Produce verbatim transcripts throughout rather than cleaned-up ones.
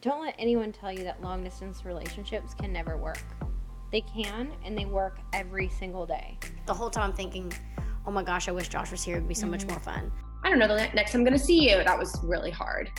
Don't let anyone tell you that long-distance relationships can never work. They can, and they work every single day. The whole time I'm thinking, oh my gosh, I wish Josh was here. It would be so mm-hmm. much more fun. I don't know, the next time I'm going to see you. That was really hard.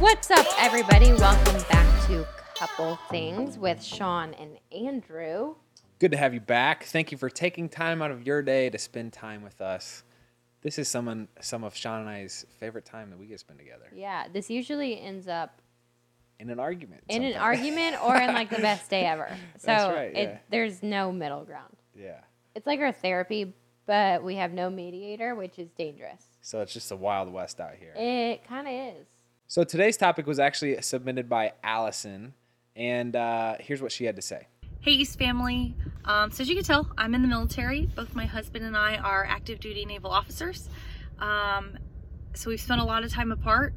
What's up, everybody? Welcome back to Couple Things with Shawn and Andrew. Good to have you back. Thank you for taking time out of your day to spend time with us. This is someone, some of Shawn and I's favorite time that we get to spend together. Yeah, this usually ends up... in an argument. In sometimes. An argument or in like the best day ever. So that's right, yeah. it, there's no middle ground. Yeah. It's like our therapy, but we have no mediator, which is dangerous. So it's just the Wild West out here. It kind of is. So today's topic was actually submitted by Allison, and uh, here's what she had to say. Hey, East family. Um, so as you can tell, I'm in the military. Both my husband and I are active duty naval officers. Um, so we've spent a lot of time apart,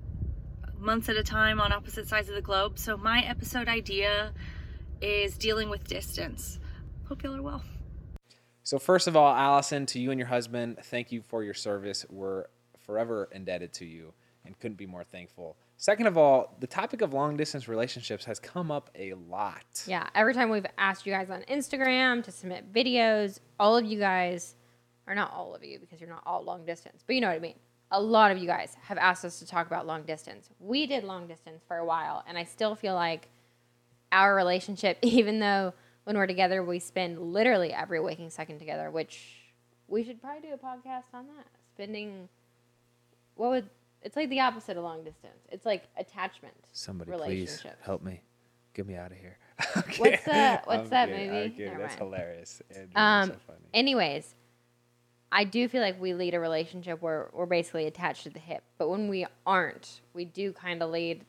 months at a time on opposite sides of the globe. So my episode idea is dealing with distance. Hope y'all are well. So first of all, Allison, to you and your husband, thank you for your service. We're forever indebted to you and couldn't be more thankful. Second of all, the topic of long-distance relationships has come up a lot. Yeah, every time we've asked you guys on Instagram to submit videos, all of you guys, or not all of you because you're not all long-distance, but you know what I mean. A lot of you guys have asked us to talk about long-distance. We did long-distance for a while, and I still feel like our relationship, even though when we're together, we spend literally every waking second together, which we should probably do a podcast on that. Spending, what would... It's like the opposite of long distance. It's like attachment. Somebody please help me. Get me out of here. Okay. What's that? What's I'm that kidding, movie? I'm kidding. Never That's mind. Hilarious. Andrew, um, so funny. Anyways, I do feel like we lead a relationship where we're basically attached to the hip. But when we aren't, we do kind of lead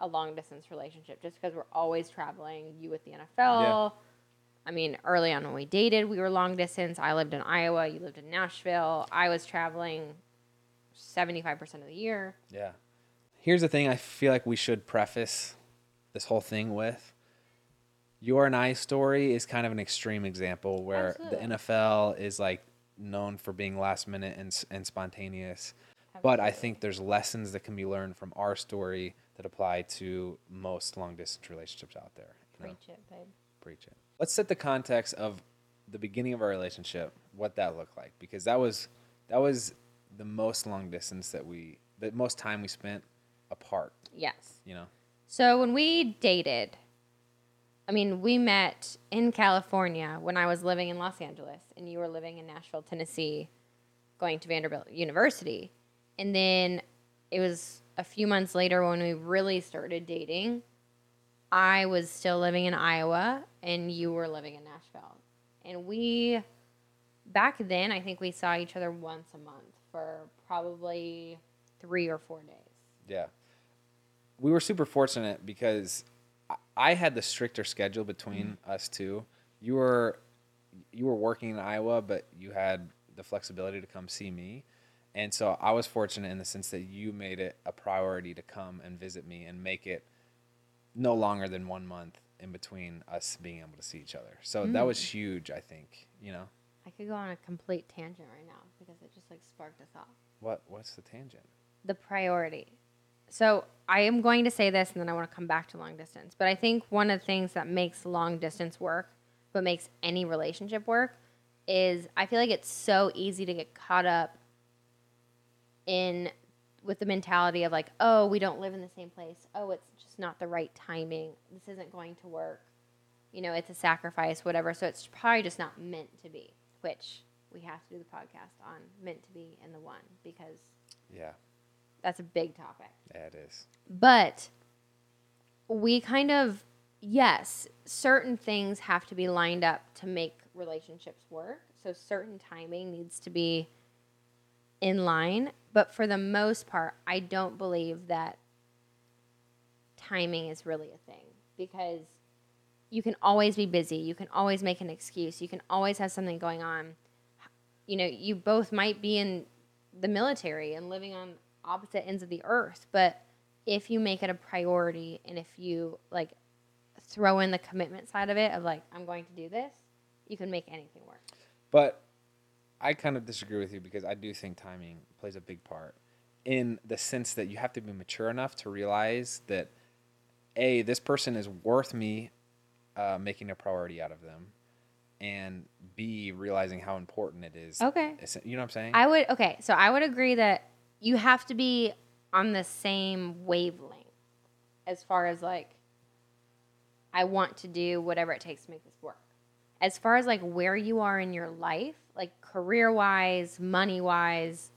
a long distance relationship just because we're always traveling. You with the N F L. Yeah. I mean, early on when we dated, we were long distance. I lived in Iowa. You lived in Nashville. I was traveling seventy-five percent of the year. Yeah. Here's the thing I feel like we should preface this whole thing with. Your and I's story is kind of an extreme example where absolutely. The N F L is like known for being last minute and, and spontaneous. Absolutely. But I think there's lessons that can be learned from our story that apply to most long distance relationships out there. Preach know? it, babe. Preach it. Let's set the context of the beginning of our relationship, what that looked like, because that was, that was, the most long distance that we, the most time we spent apart. Yes. You know? So when we dated, I mean, we met in California when I was living in Los Angeles and you were living in Nashville, Tennessee, going to Vanderbilt University. And then it was a few months later when we really started dating. I was still living in Iowa and you were living in Nashville. And we, back then, I think we saw each other once a month for probably three or four days. Yeah. We were super fortunate because I had the stricter schedule between mm-hmm. us two. You were you were working in Iowa, but you had the flexibility to come see me. And so I was fortunate in the sense that you made it a priority to come and visit me and make it no longer than one month in between us being able to see each other. So mm-hmm. that was huge, I think, you know. I could go on a complete tangent right now because it just like sparked a thought. What? What's the tangent? The priority. So I am going to say this and then I want to come back to long distance. But I think one of the things that makes long distance work, but makes any relationship work, is I feel like it's so easy to get caught up in with the mentality of like, oh, we don't live in the same place. Oh, it's just not the right timing. This isn't going to work. You know, it's a sacrifice, whatever. So it's probably just not meant to be. Which we have to do the podcast on meant to be and the one because yeah, that's a big topic. Yeah, it is. But we kind of yes, certain things have to be lined up to make relationships work. So certain timing needs to be in line. But for the most part, I don't believe that timing is really a thing, because you can always be busy. You can always make an excuse. You can always have something going on. You know, you both might be in the military and living on opposite ends of the earth, but if you make it a priority and if you, like, throw in the commitment side of it of, like, I'm going to do this, you can make anything work. But I kind of disagree with you, because I do think timing plays a big part, in the sense that you have to be mature enough to realize that, A, this person is worth me Uh, making a priority out of them, and B, realizing how important it is. Okay. You know what I'm saying? I would, okay. So I would agree that you have to be on the same wavelength as far as, like, I want to do whatever it takes to make this work. As far as, like, where you are in your life, like, career-wise, money-wise,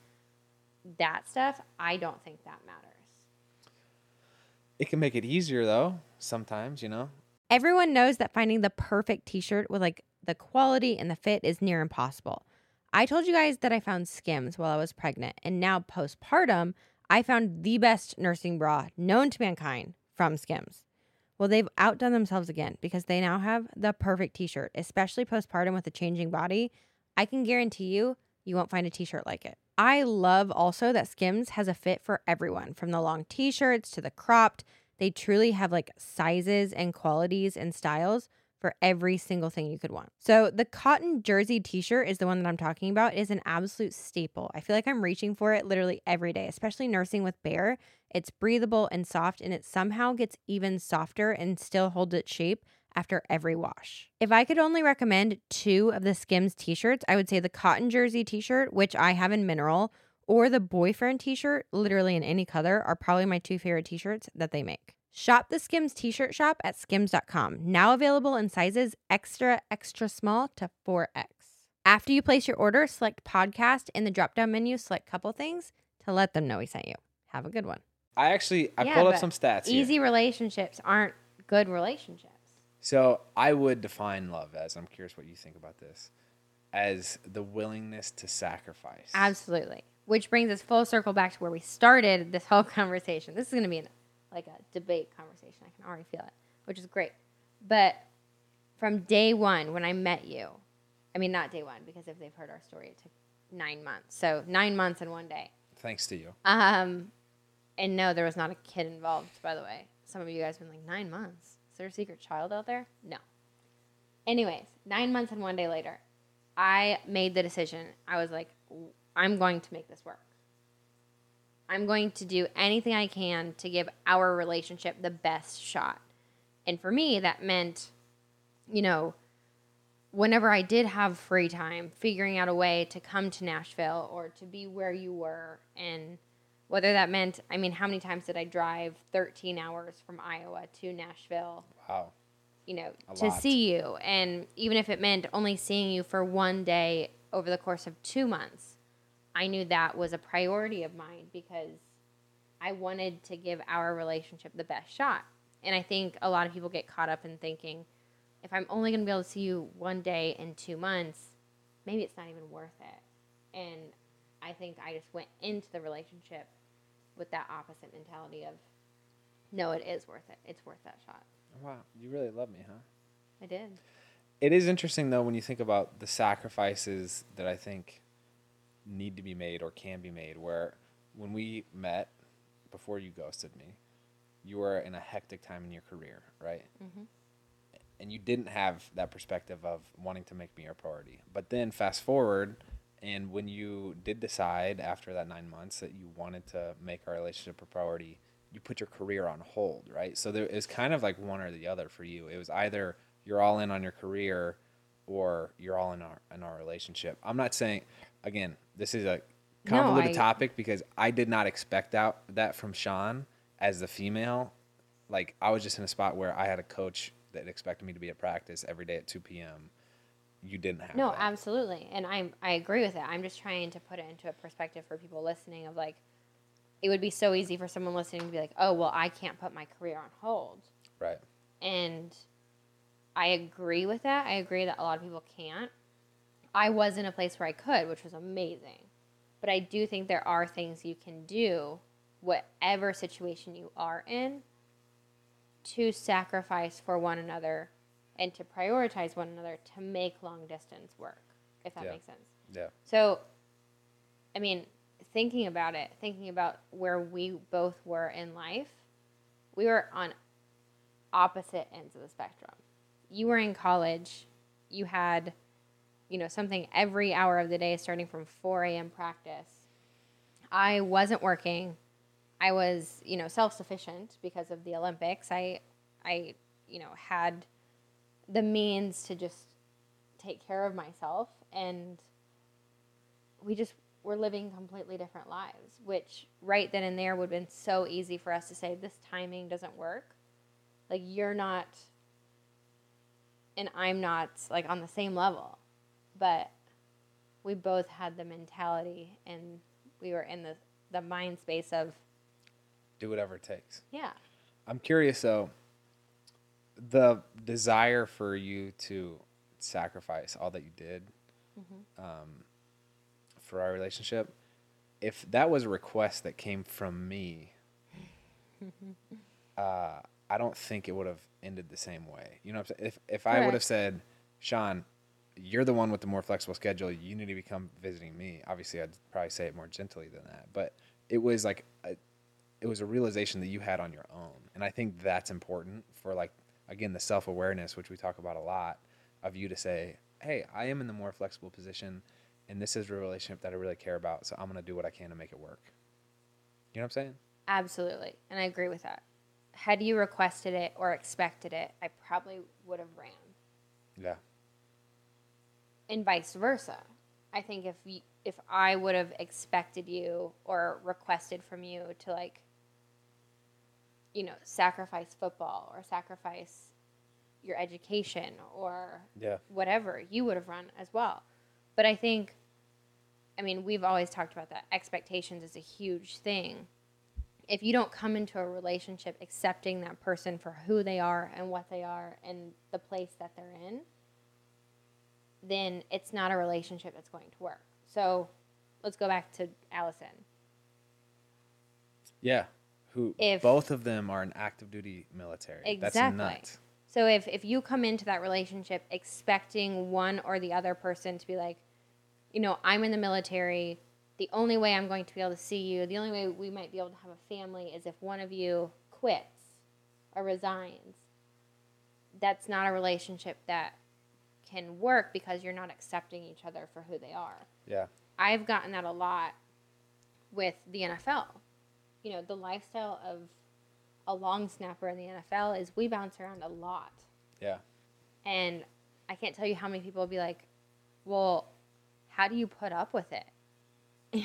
that stuff, I don't think that matters. It can make it easier, though, sometimes, you know? Everyone knows that finding the perfect t-shirt with, like, the quality and the fit is near impossible. I told you guys that I found Skims while I was pregnant, and now postpartum, I found the best nursing bra known to mankind from Skims. Well, they've outdone themselves again, because they now have the perfect t-shirt, especially postpartum with a changing body. I can guarantee you, you won't find a t-shirt like it. I love also that Skims has a fit for everyone, from the long t-shirts to the cropped. They truly have, like, sizes and qualities and styles for every single thing you could want. So the cotton jersey t-shirt is the one that I'm talking about. It is an absolute staple. I feel like I'm reaching for it literally every day, especially nursing with Bear. It's breathable and soft, and it somehow gets even softer and still holds its shape after every wash. If I could only recommend two of the Skims t-shirts, I would say the cotton jersey t-shirt, which I have in mineral, or the boyfriend t-shirt, literally in any color, are probably my two favorite t-shirts that they make. Shop the Skims t-shirt shop at skims dot com. Now available in sizes extra, extra small to four X. After you place your order, select podcast. In the drop-down menu, select Couple Things to let them know we sent you. Have a good one. I actually, I yeah, pulled up some stats here. Easy relationships aren't good relationships. So I would define love as, I'm curious what you think about this, as the willingness to sacrifice. Absolutely. Which brings us full circle back to where we started this whole conversation. This is going to be an, like a debate conversation. I can already feel it, which is great. But from day one, when I met you, I mean, not day one, because if they've heard our story, it took nine months. So nine months and one day. Thanks to you. Um, and no, there was not a kid involved, by the way. Some of you guys have been like, nine months? Is there a secret child out there? No. Anyways, nine months and one day later, I made the decision. I was like, I'm going to make this work. I'm going to do anything I can to give our relationship the best shot. And for me, that meant, you know, whenever I did have free time, figuring out a way to come to Nashville or to be where you were. And whether that meant, I mean, how many times did I drive thirteen hours from Iowa to Nashville? Wow. You know, a to lot. See you. And even if it meant only seeing you for one day over the course of two months, I knew that was a priority of mine, because I wanted to give our relationship the best shot. And I think a lot of people get caught up in thinking, if I'm only going to be able to see you one day in two months, maybe it's not even worth it. And I think I just went into the relationship with that opposite mentality of, no, it is worth it. It's worth that shot. Wow. You really love me, huh? I did. It is interesting, though, when you think about the sacrifices that I think need to be made or can be made, where when we met, before you ghosted me, you were in a hectic time in your career, right? Mm-hmm. And you didn't have that perspective of wanting to make me your priority. But then fast forward, and when you did decide after that nine months that you wanted to make our relationship a priority, you put your career on hold, right? So there, it was kind of like one or the other for you. It was either you're all in on your career or you're all in our, in our relationship. I'm not saying... Again, this is a convoluted no, I, topic, because I did not expect out that from Shawn as the female. Like, I was just in a spot where I had a coach that expected me to be at practice every day at two p.m. You didn't have No, that. Absolutely. And I I agree with that. I'm just trying to put it into a perspective for people listening of, like, it would be so easy for someone listening to be like, oh, well, I can't put my career on hold. Right. And I agree with that. I agree that a lot of people can't. I was in a place where I could, which was amazing. But I do think there are things you can do, whatever situation you are in, to sacrifice for one another and to prioritize one another to make long distance work, if that yeah. makes sense. Yeah. So, I mean, thinking about it, thinking about where we both were in life, we were on opposite ends of the spectrum. You were in college. You had, you know, something every hour of the day starting from four a.m. practice. I wasn't working. I was, you know, self-sufficient because of the Olympics. I, I, you know, had the means to just take care of myself, and we just were living completely different lives, which right then and there would have been so easy for us to say, this timing doesn't work. Like, you're not, and I'm not, like, on the same level. But we both had the mentality, and we were in the, the mind space of do whatever it takes. Yeah. I'm curious, though, the desire for you to sacrifice all that you did mm-hmm. um, for our relationship, if that was a request that came from me, uh, I don't think it would have ended the same way. You know what I'm saying? If, if I would have said, Shawn, you're the one with the more flexible schedule. You need to be come visiting me. Obviously, I'd probably say it more gently than that. But it was like a, it was a realization that you had on your own. And I think that's important for, like, again, the self-awareness, which we talk about a lot, of you to say, hey, I am in the more flexible position, and this is a relationship that I really care about, so I'm going to do what I can to make it work. You know what I'm saying? Absolutely. And I agree with that. Had you requested it or expected it, I probably would have ran. Yeah. And vice versa. I think if you, if I would have expected you or requested from you to, like, you know, sacrifice football or sacrifice your education or yeah. whatever, you would have run as well. But I think, I mean, we've always talked about that. Expectations is a huge thing. If you don't come into a relationship accepting that person for who they are and what they are and the place that they're in, then it's not a relationship that's going to work. So let's go back to Allison. Yeah, who if, both of them are an active duty military. Exactly. That's nuts. So if, if you come into that relationship expecting one or the other person to be like, you know, I'm in the military, the only way I'm going to be able to see you, the only way we might be able to have a family is if one of you quits or resigns. That's not a relationship that can work because you're not accepting each other for who they are. Yeah. I've gotten that a lot with the N F L. You know, the lifestyle of a long snapper in the N F L is we bounce around a lot. Yeah. And I can't tell you how many people will be like, well, how do you put up with it?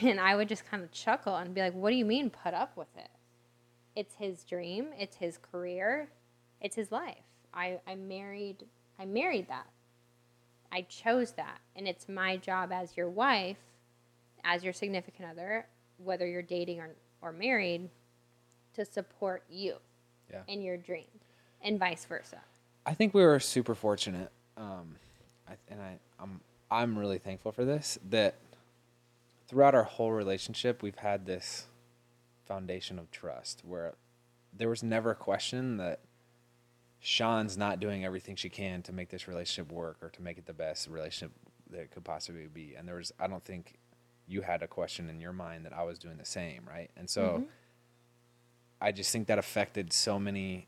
And I would just kind of chuckle and be like, what do you mean put up with it? It's his dream. It's his career. It's his life. I, I married, I married that. I chose that, and it's my job as your wife, as your significant other, whether you're dating or, or married, to support you yeah. in your dream, and vice versa. I think we were super fortunate, um, I, and I, I'm I'm really thankful for this, that throughout our whole relationship, we've had this foundation of trust where there was never a question that Shawn's not doing everything she can to make this relationship work or to make it the best relationship that it could possibly be. And there was, I don't think you had a question in your mind that I was doing the same, right? And so mm-hmm. I just think that affected so many.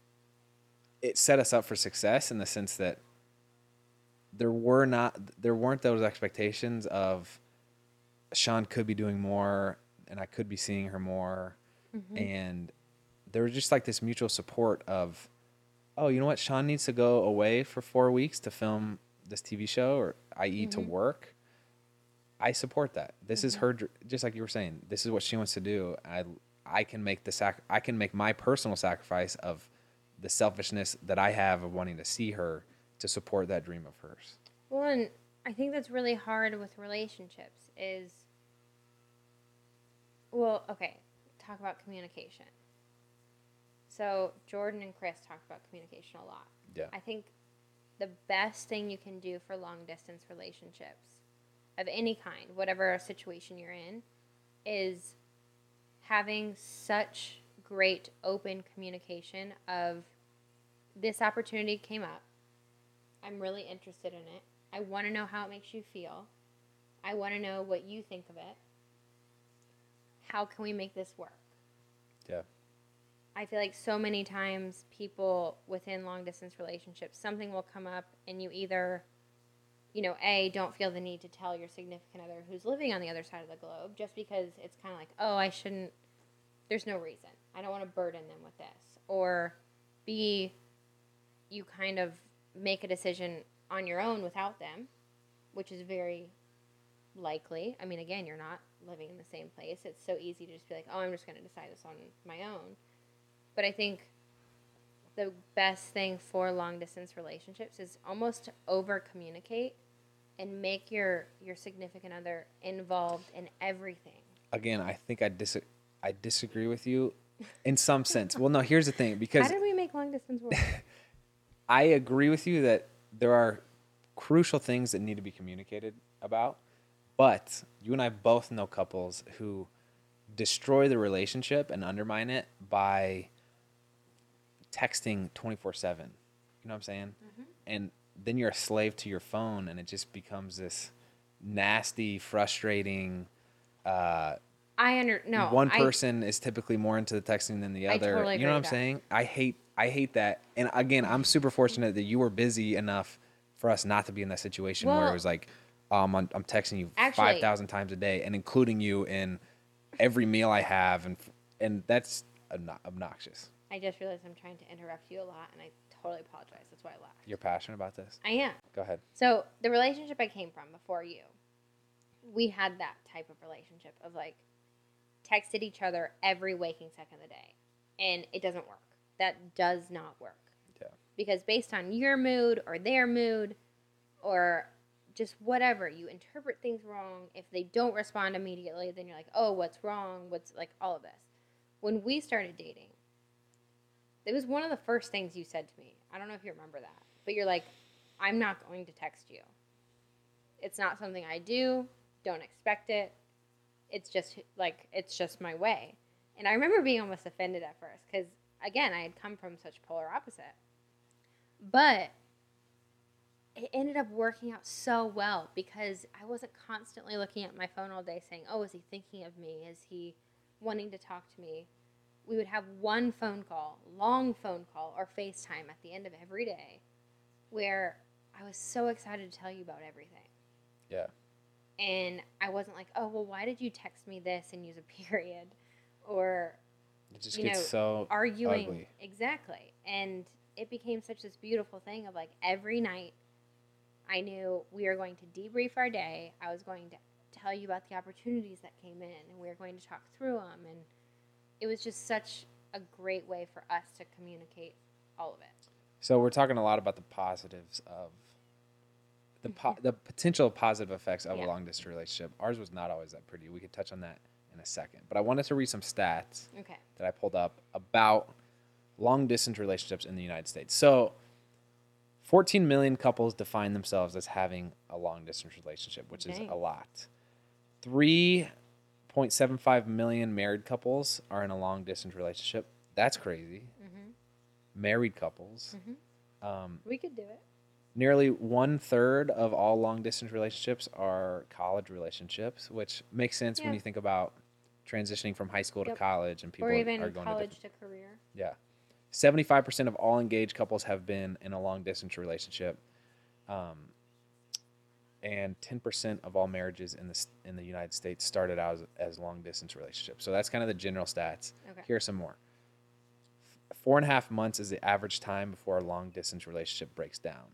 It set us up for success in the sense that there were not, there weren't those expectations of Shawn could be doing more and I could be seeing her more. Mm-hmm. And there was just like this mutual support of, oh, you know what? Shawn needs to go away for four weeks to film this T V show, or that is mm-hmm. to work. I support that. This mm-hmm. is her, just like you were saying, this is what she wants to do. I I can make the sac- I can make my personal sacrifice of the selfishness that I have of wanting to see her to support that dream of hers. Well, and I think that's really hard with relationships is, well, okay, talk about communication. So Jordan and Chris talked about communication a lot. Yeah. I think the best thing you can do for long distance relationships of any kind, whatever situation you're in, is having such great open communication of, this opportunity came up. I'm really interested in it. I want to know how it makes you feel. I want to know what you think of it. How can we make this work? Yeah. I feel like so many times people within long-distance relationships, something will come up and you either, you know, A, don't feel the need to tell your significant other who's living on the other side of the globe just because it's kind of like, oh, I shouldn't, there's no reason. I don't want to burden them with this. Or B, you kind of make a decision on your own without them, which is very likely. I mean, again, you're not living in the same place. It's so easy to just be like, oh, I'm just going to decide this on my own. But I think the best thing for long-distance relationships is almost to over-communicate and make your, your significant other involved in everything. Again, I think I, dis- I disagree with you in some sense. Well, no, here's the thing. Because how did we make long-distance work? I agree with you that there are crucial things that need to be communicated about. But you and I both know couples who destroy the relationship and undermine it by texting twenty-four seven. You know what I'm saying? Mm-hmm. And then you're a slave to your phone, and it just becomes this nasty, frustrating... Uh, I under no. One person I, is typically more into the texting than the other. I totally you know what I'm that. saying? I hate I hate that. And again, I'm super fortunate that you were busy enough for us not to be in that situation well, where it was like... Um, I'm, I'm texting you five thousand times a day and including you in every meal I have. And and that's obnoxious. I just realized I'm trying to interrupt you a lot, and I totally apologize. That's why I laughed. You're passionate about this? I am. Go ahead. So the relationship I came from before you, we had that type of relationship of like texted each other every waking second of the day. And it doesn't work. That does not work. Yeah. Because based on your mood or their mood or... just whatever, you interpret things wrong. If they don't respond immediately, then you're like, oh, what's wrong? What's like all of this? When we started dating, it was one of the first things you said to me. I don't know if you remember that, but you're like, I'm not going to text you. It's not something I do. Don't expect it. It's just like, it's just my way. And I remember being almost offended at first because, again, I had come from such polar opposite. But it ended up working out so well because I wasn't constantly looking at my phone all day saying, oh, is he thinking of me? Is he wanting to talk to me? We would have one phone call, long phone call, or FaceTime at the end of every day where I was so excited to tell you about everything. Yeah. And I wasn't like, oh, well, why did you text me this and use a period? Or, it just you gets know, so arguing. Ugly. Exactly. And it became such this beautiful thing of like every night, I knew we were going to debrief our day. I was going to tell you about the opportunities that came in, and we were going to talk through them. And it was just such a great way for us to communicate all of it. So we're talking a lot about the positives of the po- the potential positive effects of yeah. a long-distance relationship. Ours was not always that pretty. We could touch on that in a second. But I wanted to read some stats okay. that I pulled up about long-distance relationships in the United States. So... fourteen million couples define themselves as having a long-distance relationship, which Dang. is a lot. three point seven five million married couples are in a long-distance relationship. That's crazy. Mm-hmm. Married couples. Mm-hmm. Um, we could do it. Nearly one-third of all long-distance relationships are college relationships, which makes sense yeah. when you think about transitioning from high school yep. to college and people are, are going to... Or even college to career. Yeah. seventy-five percent of all engaged couples have been in a long-distance relationship, um, and ten percent of all marriages in the in the United States started out as, as long-distance relationships. So that's kind of the general stats. Okay. Here are some more. Four and a half months is the average time before a long-distance relationship breaks down.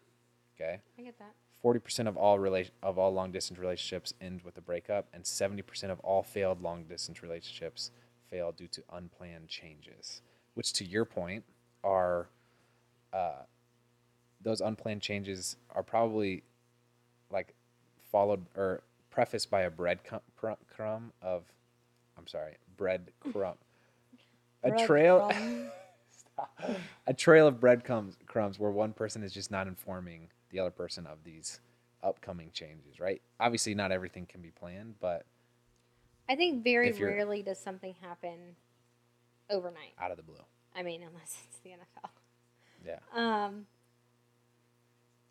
Okay, I get that. forty percent of all rela- of all long-distance relationships end with a breakup, and seventy percent of all failed long-distance relationships fail due to unplanned changes. Which, to your point, are uh, those unplanned changes are probably like followed or prefaced by a breadcrumb of, I'm sorry, breadcrumb, a bread trail, a trail of breadcrumbs crumbs where one person is just not informing the other person of these upcoming changes, right? Obviously, not everything can be planned, but I think very rarely does something happen overnight. Out of the blue. I mean, unless it's the N F L. Yeah. Um.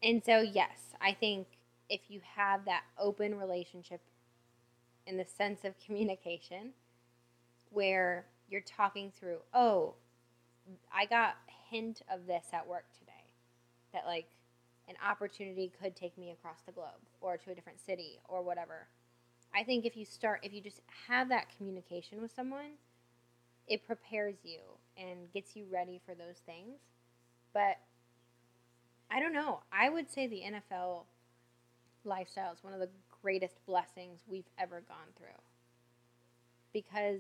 And so, yes, I think if you have that open relationship in the sense of communication where you're talking through, oh, I got a hint of this at work today, that like an opportunity could take me across the globe or to a different city or whatever. I think if you start, if you just have that communication with someone, it prepares you and gets you ready for those things. But I don't know. I would say the N F L lifestyle is one of the greatest blessings we've ever gone through, because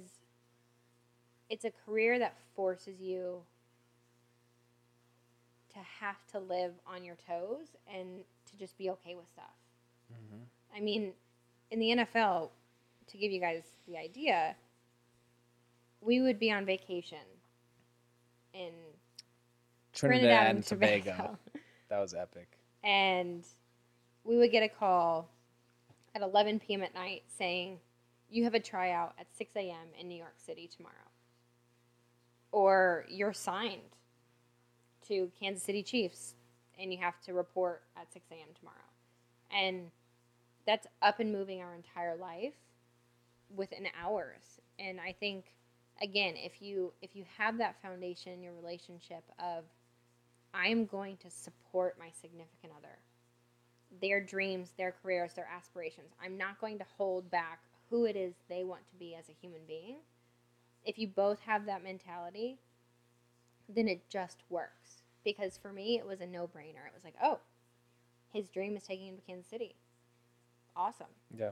it's a career that forces you to have to live on your toes and to just be okay with stuff. Mm-hmm. I mean, in the N F L, to give you guys the idea, we would be on vacation in Trinidad, Trinidad and, and Tobago. Tobago. That was epic. And we would get a call at eleven p.m. at night saying, you have a tryout at six a.m. in New York City tomorrow. Or you're signed to Kansas City Chiefs and you have to report at six a.m. tomorrow. And that's up and moving our entire life within hours. And I think, again, if you if you have that foundation in your relationship of, I'm going to support my significant other, their dreams, their careers, their aspirations. I'm not going to hold back who it is they want to be as a human being. If you both have that mentality, then it just works. Because for me, it was a no-brainer. It was like, oh, his dream is taking him to Kansas City. Awesome. Yeah.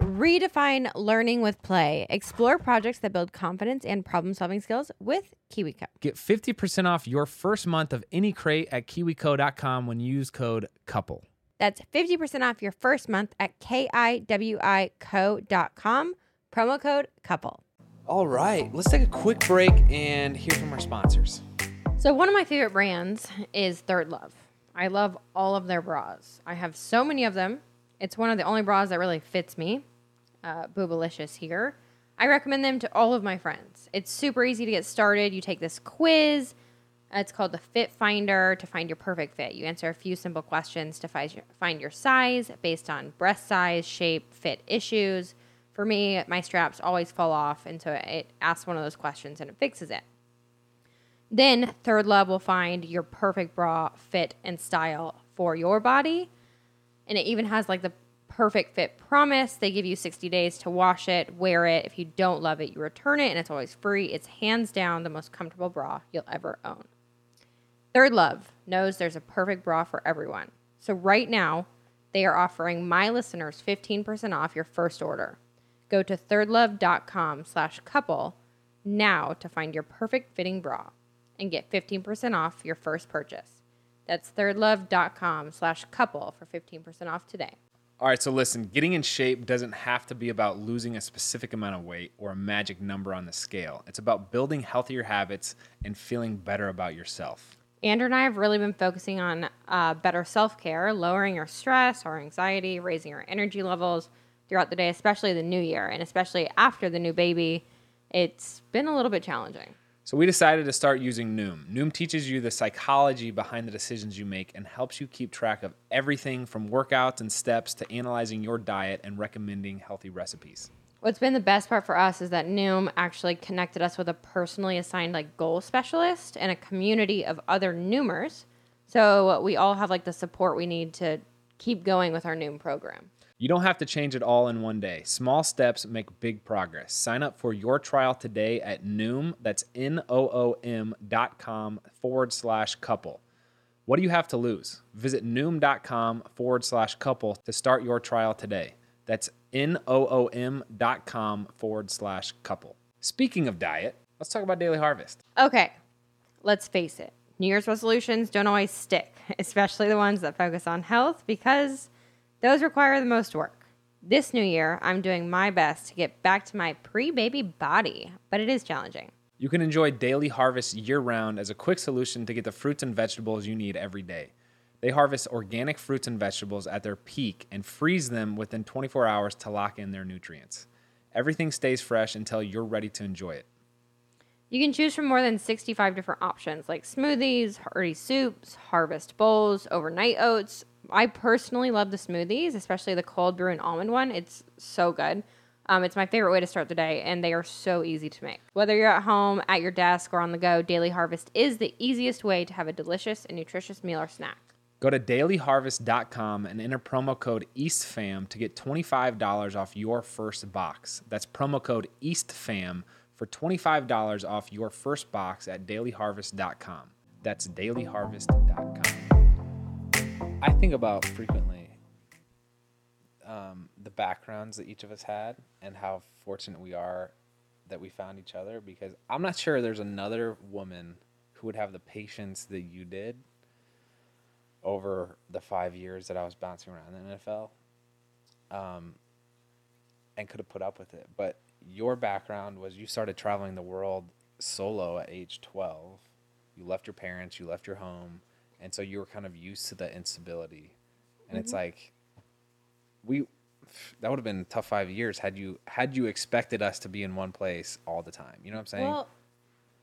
Redefine learning with play. Explore projects that build confidence and problem-solving skills with KiwiCo. Get fifty percent off your first month of any crate at kiwi co dot com when you use code COUPLE. That's fifty percent off your first month at K I W I co dot com. Promo code COUPLE. All right, let's take a quick break and hear from our sponsors. So one of my favorite brands is Third Love. I love all of their bras. I have so many of them. It's one of the only bras that really fits me. Uh, Boobalicious here. I recommend them to all of my friends. It's super easy to get started. You take this quiz. It's called the Fit Finder to find your perfect fit. You answer a few simple questions to find your size based on breast size, shape, fit issues. For me, my straps always fall off, and so it asks one of those questions and it fixes it. Then Third Love will find your perfect bra, fit, and style for your body. And it even has like the perfect fit promise. They give you sixty days to wash it, wear it. If you don't love it, you return it, and it's always free. It's hands down the most comfortable bra you'll ever own. Third Love knows there's a perfect bra for everyone. So right now, they are offering my listeners fifteen percent off your first order. Go to thirdlove.com slash couple now to find your perfect fitting bra and get fifteen percent off your first purchase. That's thirdlove.com slash couple for fifteen percent off today. All right, so listen, getting in shape doesn't have to be about losing a specific amount of weight or a magic number on the scale. It's about building healthier habits and feeling better about yourself. Andrew and I have really been focusing on uh, better self-care, lowering our stress, our anxiety, raising our energy levels throughout the day, especially the new year, and especially after the new baby. It's been a little bit challenging. So we decided to start using Noom. Noom teaches you the psychology behind the decisions you make and helps you keep track of everything from workouts and steps to analyzing your diet and recommending healthy recipes. What's been the best part for us is that Noom actually connected us with a personally assigned like goal specialist and a community of other Noomers. So we all have like the support we need to keep going with our Noom program. You don't have to change it all in one day. Small steps make big progress. Sign up for your trial today at Noom. That's N-O-O-M dot com forward slash couple. What do you have to lose? Visit Noom.com forward slash couple to start your trial today. That's N-O-O-M dot com forward slash couple. Speaking of diet, let's talk about Daily Harvest. Okay, let's face it. New Year's resolutions don't always stick, especially the ones that focus on health because those require the most work. This new year, I'm doing my best to get back to my pre-baby body, but it is challenging. You can enjoy Daily Harvest year-round as a quick solution to get the fruits and vegetables you need every day. They harvest organic fruits and vegetables at their peak and freeze them within twenty-four hours to lock in their nutrients. Everything stays fresh until you're ready to enjoy it. You can choose from more than sixty-five different options like smoothies, hearty soups, harvest bowls, overnight oats. I personally love the smoothies, especially the cold brew and almond one. It's so good. Um, it's my favorite way to start the day, and they are so easy to make. Whether you're at home, at your desk, or on the go, Daily Harvest is the easiest way to have a delicious and nutritious meal or snack. Go to daily harvest dot com and enter promo code EASTFAM to get twenty-five dollars off your first box. That's promo code EASTFAM for twenty-five dollars off your first box at daily harvest dot com. That's daily harvest dot com. I think about frequently um, the backgrounds that each of us had and how fortunate we are that we found each other, because I'm not sure there's another woman who would have the patience that you did over the five years that I was bouncing around in the N F L um, and could have put up with it. But your background was you started traveling the world solo at age twelve. You left your parents, you left your home. And so you were kind of used to the instability. And mm-hmm. It's like, we that would have been a tough five years had you had you expected us to be in one place all the time. You know what I'm saying? Well,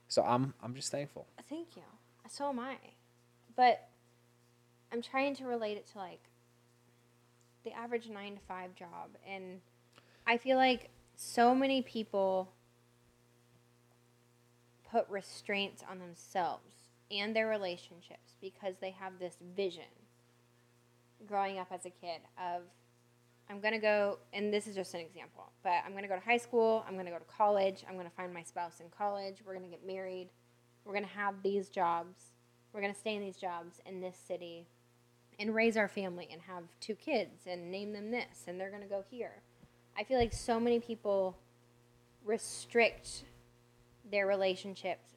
so I'm I'm just thankful. Thank you. So am I. But I'm trying to relate it to like the average nine to five job. And I feel like so many people put restraints on themselves and their relationships because they have this vision growing up as a kid of, I'm going to go, and this is just an example, but I'm going to go to high school, I'm going to go to college, I'm going to find my spouse in college, we're going to get married, we're going to have these jobs, we're going to stay in these jobs in this city and raise our family and have two kids and name them this, and they're going to go here. I feel like so many people restrict their relationships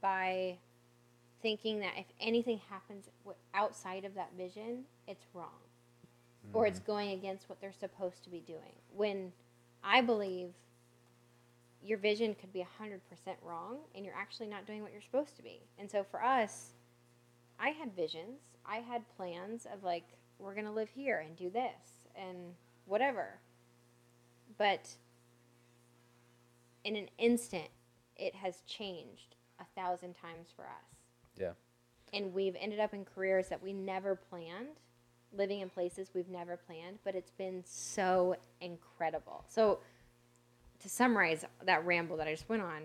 by thinking that if anything happens outside of that vision, it's wrong. Mm-hmm. Or it's going against what they're supposed to be doing. When I believe your vision could be one hundred percent wrong and you're actually not doing what you're supposed to be. And so for us, I had visions. I had plans of like, we're going to live here and do this and whatever. But in an instant, it has changed a thousand times for us. Yeah. And we've ended up in careers that we never planned, living in places we've never planned, but it's been so incredible. So to summarize that ramble that I just went on,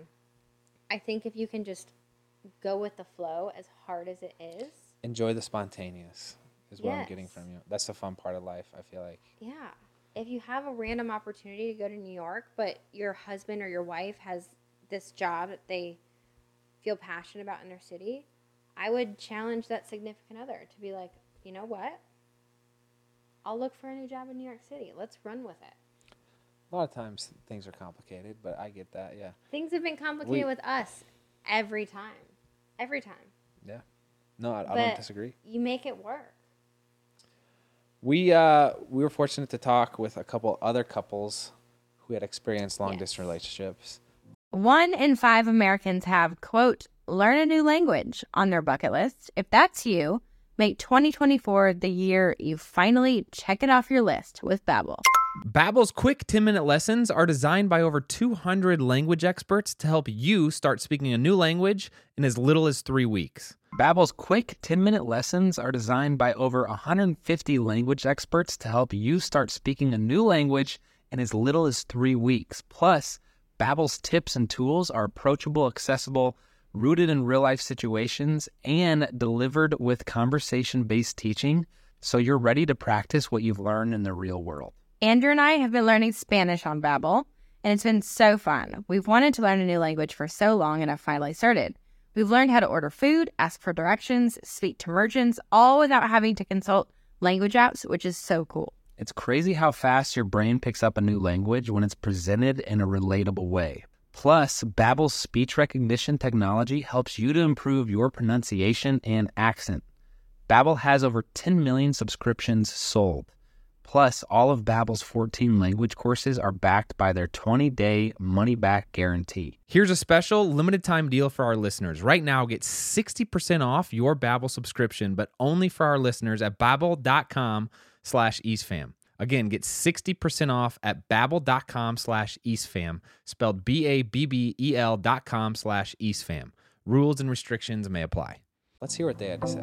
I think if you can just go with the flow as hard as it is. Enjoy the spontaneous is what yes. I'm getting from you. That's the fun part of life, I feel like. Yeah. If you have a random opportunity to go to New York, but your husband or your wife has this job that they feel passionate about in their city, I would challenge that significant other to be like, you know what? I'll look for a new job in New York City. Let's run with it. A lot of times things are complicated, but I get that, yeah. Things have been complicated we, with us every time. Every time. Yeah. No, I, I don't disagree. You make it work. We uh, we were fortunate to talk with a couple other couples who had experienced long-distance yes. relationships. One in five Americans have, quote, learn a new language on their bucket list. If that's you, make twenty twenty-four the year you finally check it off your list with Babbel. Babbel's quick ten-minute lessons are designed by over two hundred language experts to help you start speaking a new language in as little as three weeks. Babbel's quick ten-minute lessons are designed by over one hundred fifty language experts to help you start speaking a new language in as little as three weeks. Plus, Babbel's tips and tools are approachable, accessible, rooted in real-life situations, and delivered with conversation-based teaching, so you're ready to practice what you've learned in the real world. Andrew and I have been learning Spanish on Babbel, and it's been so fun. We've wanted to learn a new language for so long, and I've finally started. We've learned how to order food, ask for directions, speak to merchants, all without having to consult language apps, which is so cool. It's crazy how fast your brain picks up a new language when it's presented in a relatable way. Plus, Babbel's speech recognition technology helps you to improve your pronunciation and accent. Babbel has over ten million subscriptions sold. Plus, all of Babbel's fourteen language courses are backed by their twenty-day money-back guarantee. Here's a special limited-time deal for our listeners. Right now, get sixty percent off your Babbel subscription, but only for our listeners at babbel.com slash eastfam. Again, get sixty percent off at babbel.com slash eastfam, spelled B-A-B-B-E-L dot com slash eastfam. Rules and restrictions may apply. Let's hear what they had to say.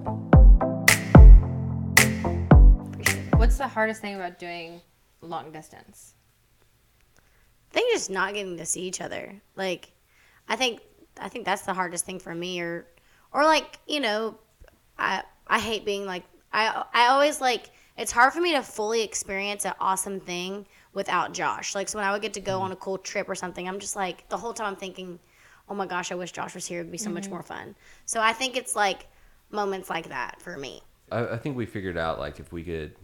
What's the hardest thing about doing long distance? I think just not getting to see each other. Like, I think I think that's the hardest thing for me. Or, or like, you know, I I hate being like, I I always like, it's hard for me to fully experience an awesome thing without Josh. Like, so when I would get to go mm-hmm. on a cool trip or something, I'm just like, the whole time I'm thinking, oh my gosh, I wish Josh was here. It would be so mm-hmm. much more fun. So I think it's like moments like that for me. I, I think we figured out, like, if we could,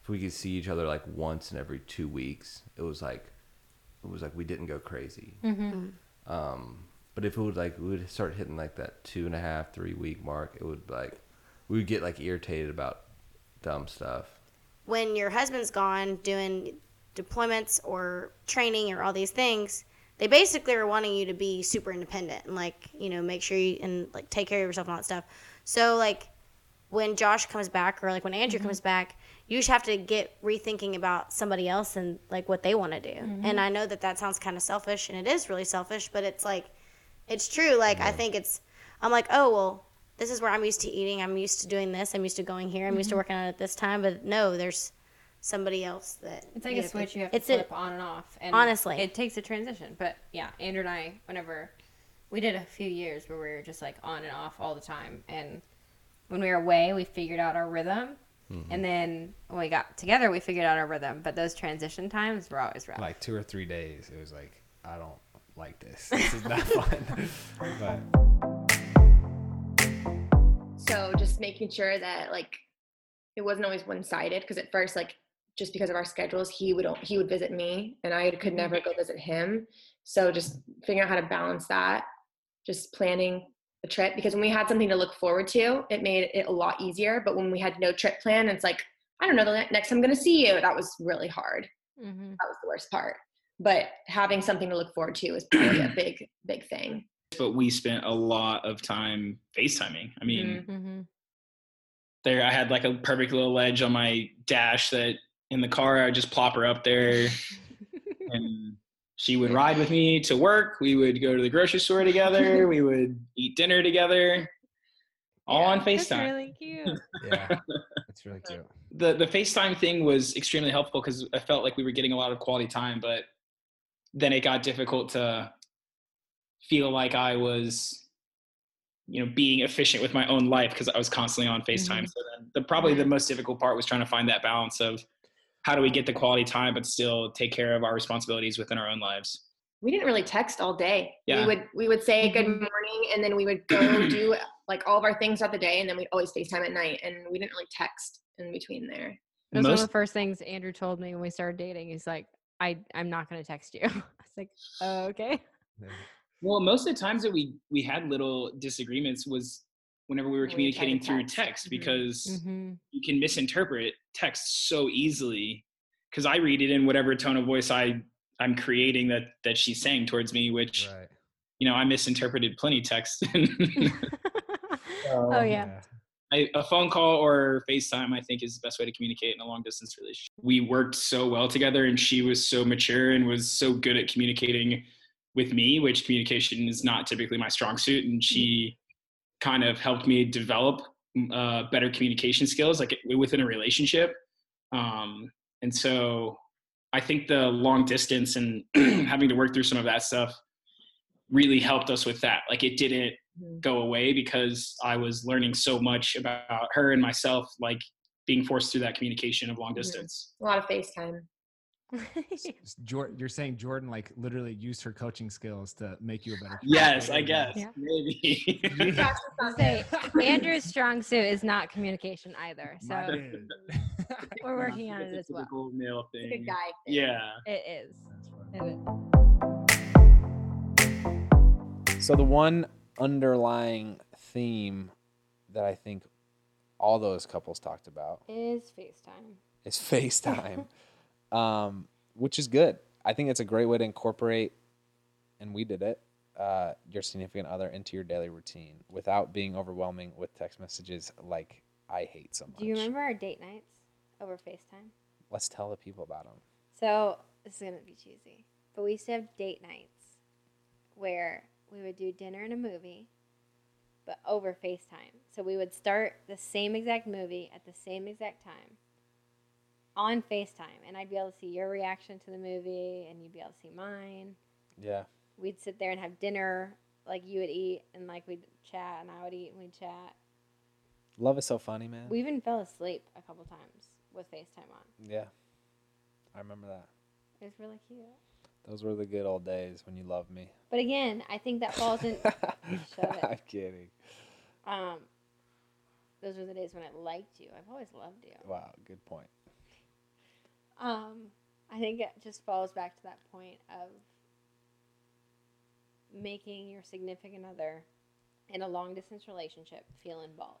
if we could see each other like once in every two weeks, it was like, it was like we didn't go crazy. Mm-hmm. Um, but if it would like, we would start hitting like that two and a half, three week mark, it would like, we would get like irritated about dumb stuff. When your husband's gone doing deployments or training or all these things, they basically are wanting you to be super independent and like, you know, make sure you and like take care of yourself and all that stuff. So like when Josh comes back or like when Andrew mm-hmm. comes back, you just have to get rethinking about somebody else and like what they want to do. Mm-hmm. And I know that that sounds kind of selfish, and it is really selfish, but it's like, it's true. Like mm-hmm. I think it's, I'm like, oh, well, this is where I'm used to eating. I'm used to doing this. I'm used to going here. I'm mm-hmm. used to working out at this time. But no, there's somebody else that... It's like a switch you have to flip on and off. And honestly. It takes a transition. But yeah, Andrew and I, whenever... We did a few years where we were just like on and off all the time. And when we were away, we figured out our rhythm. Mm-hmm. And then when we got together, we figured out our rhythm. But those transition times were always rough. Like two or three days. It was like, I don't like this. This is not fun. But... So just making sure that like it wasn't always one-sided, because at first, like, just because of our schedules, he would he would visit me and I could never go visit him. So just figuring out how to balance that, just planning a trip, because when we had something to look forward to, it made it a lot easier. But when we had no trip plan, it's like, I don't know, the next time I'm going to see you. That was really hard. Mm-hmm. That was the worst part. But having something to look forward to is probably a big, big thing. But we spent a lot of time FaceTiming. I mean, mm-hmm. there I had like a perfect little ledge on my dash that in the car I would just plop her up there, and she would ride with me to work. We would go to the grocery store together. We would eat dinner together, all yeah, on FaceTime. That's really cute. Yeah, that's really cute. The the FaceTime thing was extremely helpful because I felt like we were getting a lot of quality time, but then it got difficult to feel like I was, you know, being efficient with my own life because I was constantly on FaceTime. Mm-hmm. So then the, probably the most difficult part was trying to find that balance of how do we get the quality time but still take care of our responsibilities within our own lives. we didn't really text all day. Yeah. We would we would say good morning, and then we would go do like all of our things throughout the day, and then we'd always FaceTime at night, and we didn't really text in between there. That was Most- one of the first things Andrew told me when we started dating. He's like, I, I'm not going to text you. I was like, oh, okay. Well, most of the times that we, we had little disagreements was whenever we were when communicating we through text, text mm-hmm. because mm-hmm. you can misinterpret text so easily, because I read it in whatever tone of voice I, I'm creating that, that she's saying towards me, which, right. you know, I misinterpreted plenty text. oh, yeah. I, a phone call or FaceTime, I think, is the best way to communicate in a long-distance relationship. We worked so well together, and she was so mature and was so good at communicating with me, which communication is not typically my strong suit. And she kind of helped me develop uh, better communication skills, like within a relationship. Um, and so I think the long distance and having to work through some of that stuff really helped us with that. Like, it didn't go away, because I was learning so much about her and myself, like being forced through that communication of long distance. A lot of FaceTime. Jordan, you're saying Jordan like literally used her coaching skills to make you a better coach. Yes, I guess. Yeah. Maybe. Yeah. Say, Andrew's strong suit is not communication either. So we're working on it as well. Male thing. It's a good guy thing. Yeah. It is. It is. So the one underlying theme that I think all those couples talked about is FaceTime. Is FaceTime, um, which is good. I think it's a great way to incorporate, and we did it, uh, your significant other into your daily routine without being overwhelming with text messages like I hate so much. Do you remember our date nights over FaceTime? Let's tell the people about them. So this is going to be cheesy, but we used to have date nights where we would do dinner and a movie, but over FaceTime. So we would start the same exact movie at the same exact time on FaceTime, and I'd be able to see your reaction to the movie, and you'd be able to see mine. Yeah. We'd sit there and have dinner, like you would eat, and like we'd chat, and I would eat, and we'd chat. Love is so funny, man. We even fell asleep a couple times with FaceTime on. Yeah. I remember that. It was really cute. Those were the good old days when you loved me. But again, I think that falls in... I'm kidding. Um, those were the days when I liked you. I've always loved you. Wow, good point. Um, I think it just falls back to that point of making your significant other in a long-distance relationship feel involved.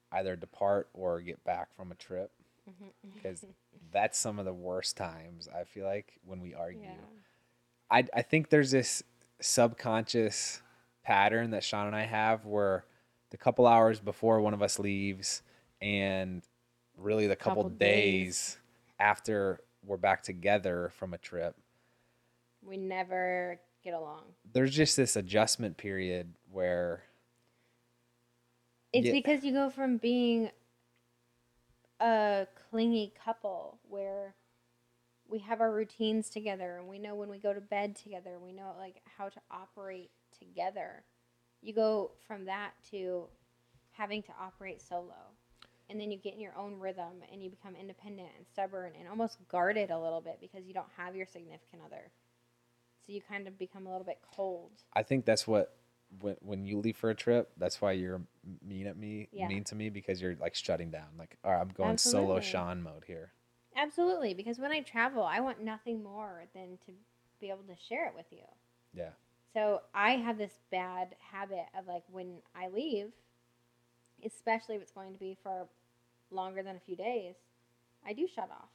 either depart or get back from a trip, because that's some of the worst times, I feel like, when we argue. Yeah. I I think there's this subconscious pattern that Shawn and I have where the couple hours before one of us leaves and really the couple, couple days, days after we're back together from a trip, we never get along. There's just this adjustment period where... It's yeah. because you go from being a clingy couple where we have our routines together and we know when we go to bed together, we know like how to operate together. You go from that to having to operate solo. And then you get in your own rhythm and you become independent and stubborn and almost guarded a little bit because you don't have your significant other. So you kind of become a little bit cold. I think that's what... When when you leave for a trip, that's why you're mean at me, yeah. mean to me, because you're like shutting down. Like, all right, I'm going Absolutely. solo Shawn mode here. Absolutely, because when I travel, I want nothing more than to be able to share it with you. Yeah. So I have this bad habit of, like, when I leave, especially if it's going to be for longer than a few days, I do shut off.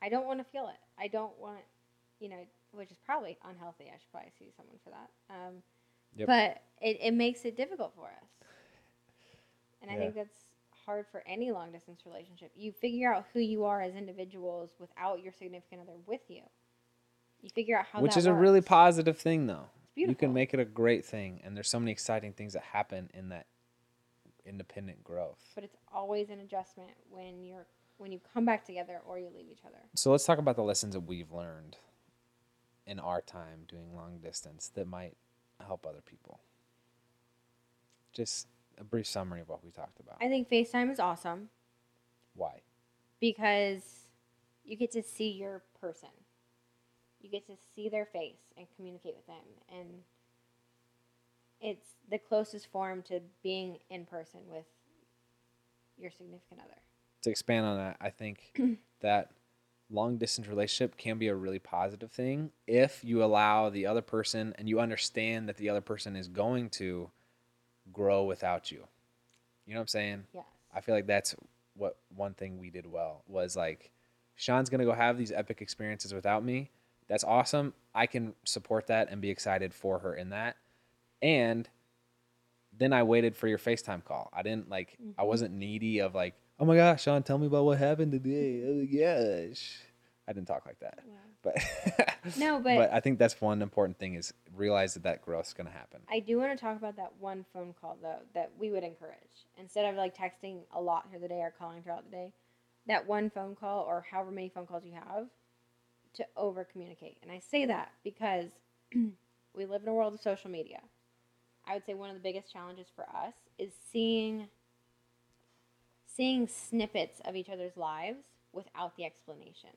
I don't want to feel it. I don't want, you know, which is probably unhealthy. I should probably see someone for that. Um, yep. But it, it makes it difficult for us. And yeah. I think that's hard for any long-distance relationship. You figure out who you are as individuals without your significant other with you. You figure out how Which that Which is works. A really positive thing, though. It's beautiful. You can make it a great thing, and there's so many exciting things that happen in that independent growth. But it's always an adjustment when you're when you come back together or you leave each other. So let's talk about the lessons that we've learned in our time doing long distance that might help other people. Just a brief summary of what we talked about. I think FaceTime is awesome. Why? Because you get to see your person. You get to see their face and communicate with them. And it's the closest form to being in person with your significant other. To expand on that, I think that long-distance relationship can be a really positive thing if you allow the other person and you understand that the other person is going to grow without you. You know what I'm saying? Yes. I feel like that's what one thing we did well was like, Sean's going to go have these epic experiences without me. That's awesome. I can support that and be excited for her in that. And then I waited for your FaceTime call. I didn't like, mm-hmm. I wasn't needy of like, oh my gosh, Sean, tell me about what happened today. Oh my gosh. I didn't talk like that. Yeah. But no, but, but I think that's one important thing is realize that that growth is going to happen. I do want to talk about that one phone call, though, that we would encourage. Instead of like texting a lot through the day or calling throughout the day, that one phone call or however many phone calls you have, to over communicate. And I say that because we live in a world of social media. I would say one of the biggest challenges for us is seeing seeing snippets of each other's lives without the explanation,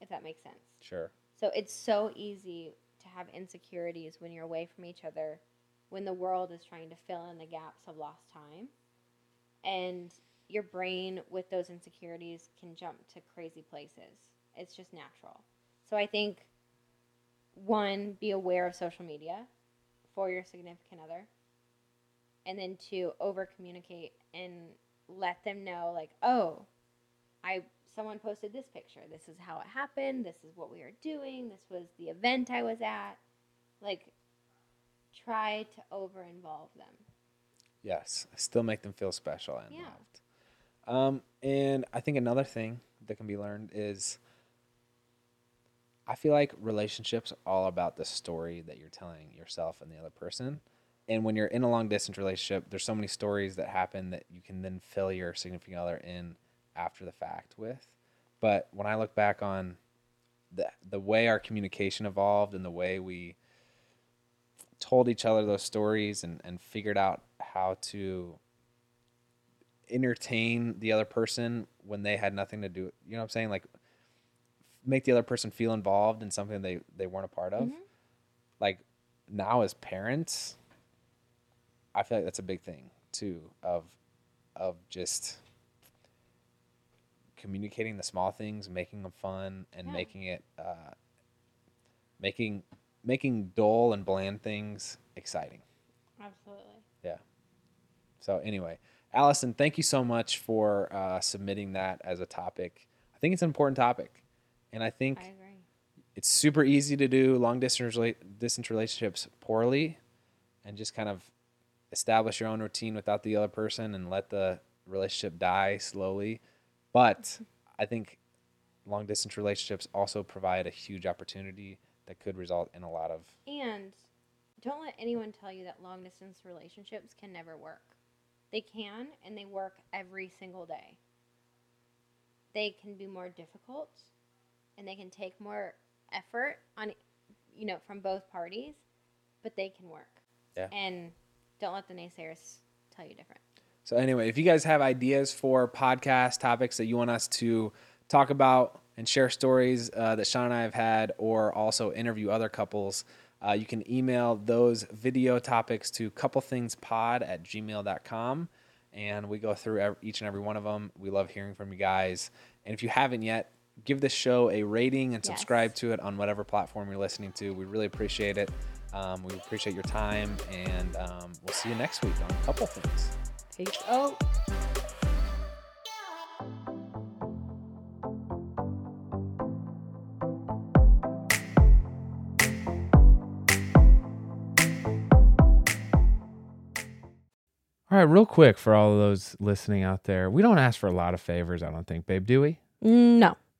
if that makes sense. Sure. So it's so easy to have insecurities when you're away from each other, when the world is trying to fill in the gaps of lost time. And your brain with those insecurities can jump to crazy places. It's just natural. So I think, one, be aware of social media for your significant other. And then two, over-communicate and let them know, like, oh, I someone posted this picture. This is how it happened. This is what we were doing. This was the event I was at. Like, try to over-involve them. Yes. Still make them feel special and yeah. loved. Um, and I think another thing that can be learned is, I feel like relationships are all about the story that you're telling yourself and the other person. And when you're in a long distance relationship, there's so many stories that happen that you can then fill your significant other in after the fact with. But when I look back on the the way our communication evolved and the way we told each other those stories and, and figured out how to entertain the other person when they had nothing to do, you know what I'm saying? Like, make the other person feel involved in something they, they weren't a part of. Mm-hmm. Like now as parents, I feel like that's a big thing too of, of just communicating the small things, making them fun and yeah. making it, uh, making, making dull and bland things exciting. Absolutely. Yeah. So anyway, Allison, thank you so much for uh, submitting that as a topic. I think it's an important topic. And I think I agree. It's super easy to do long distance distance relationships poorly and just kind of establish your own routine without the other person and let the relationship die slowly. But I think long distance relationships also provide a huge opportunity that could result in a lot of... And don't let anyone tell you that long distance relationships can never work. They can, and they work every single day. They can be more difficult, and they can take more effort on, you know, from both parties, but they can work. Yeah. And don't let the naysayers tell you different. So anyway, if you guys have ideas for podcast topics that you want us to talk about and share stories uh, that Sean and I have had, or also interview other couples, uh, you can email those video topics to couple things pod at gmail dot com. And we go through every, each and every one of them. We love hearing from you guys. And if you haven't yet, give this show a rating and subscribe yes. to it on whatever platform you're listening to. We really appreciate it. Um, we appreciate your time, and um, we'll see you next week on Couple Things. Peace out. All right, real quick for all of those listening out there, we don't ask for a lot of favors, I don't think, babe, do we? No.